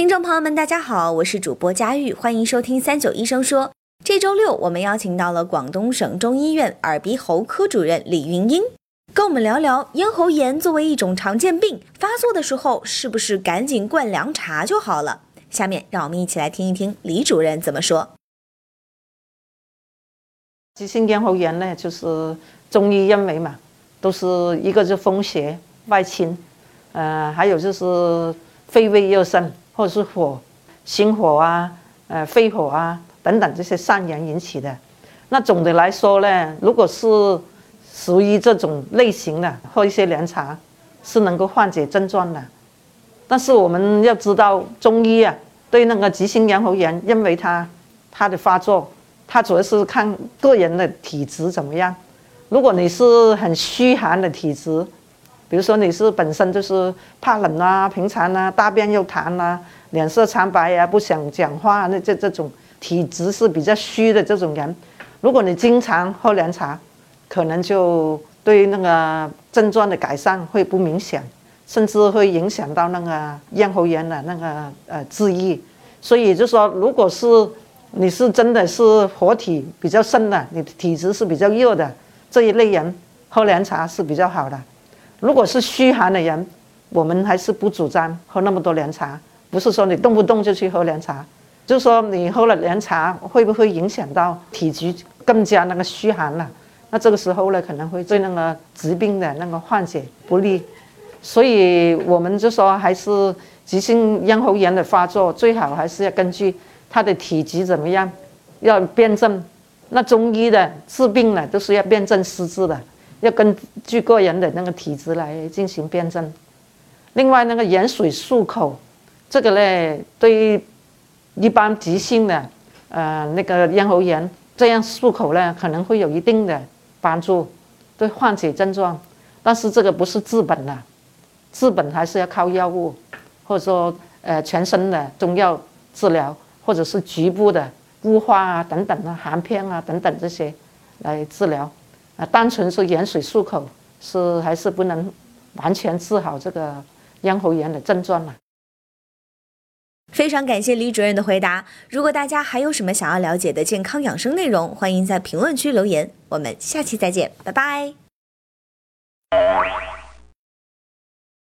听众朋友们大家好，我是主播佳玉，欢迎收听39医生说。这周六我们邀请到了广东省中医院耳鼻喉科主任李云英，跟我们聊聊咽喉炎作为一种常见病，发作的时候是不是赶紧灌凉茶就好了。下面让我们一起来听一听李主任怎么说。急性咽喉炎呢，就是中医认为嘛，都是一个是风邪外侵，还有就是肺胃热盛，或者是火、心火啊、肺火啊等等这些散炎引起的。那总的来说呢，如果是属于这种类型的，喝一些凉茶是能够缓解症状的。但是我们要知道，中医啊对那个急性咽喉炎，认为它的发作，它主要是看个人的体质怎么样。如果你是很虚寒的体质，比如说你是本身就是怕冷啊、平常啊、大便又溏啊、脸色苍白啊、不想讲话，那这种体质是比较虚的这种人，如果你经常喝凉茶，可能就对那个症状的改善会不明显，甚至会影响到那个咽喉炎的那个治愈。所以就说，如果是你是真的是火体比较盛的，你的体质是比较热的，这一类人喝凉茶是比较好的。如果是虚寒的人，我们还是不主张喝那么多凉茶。不是说你动不动就去喝凉茶，就是说你喝了凉茶会不会影响到体质更加那个虚寒了，那这个时候呢可能会对那个疾病的那个缓解不利。所以我们就说，还是急性咽喉炎的发作最好还是要根据他的体质怎么样，要辨证。那中医的治病呢，都是要辨证施治的，要根据个人的那个体质来进行辨证。另外，那个盐水漱口，这个呢，对于一般急性的那个咽喉炎，这样漱口呢，可能会有一定的帮助，对缓解症状。但是这个不是治本了，治本还是要靠药物，或者说全身的中药治疗。或者是局部的雾化啊等等啊、含片啊等等这些来治疗，单纯是盐水漱口是还是不能完全治好这个咽喉炎的症状了。非常感谢李主任的回答。如果大家还有什么想要了解的健康养生内容，欢迎在评论区留言。我们下期再见，拜拜。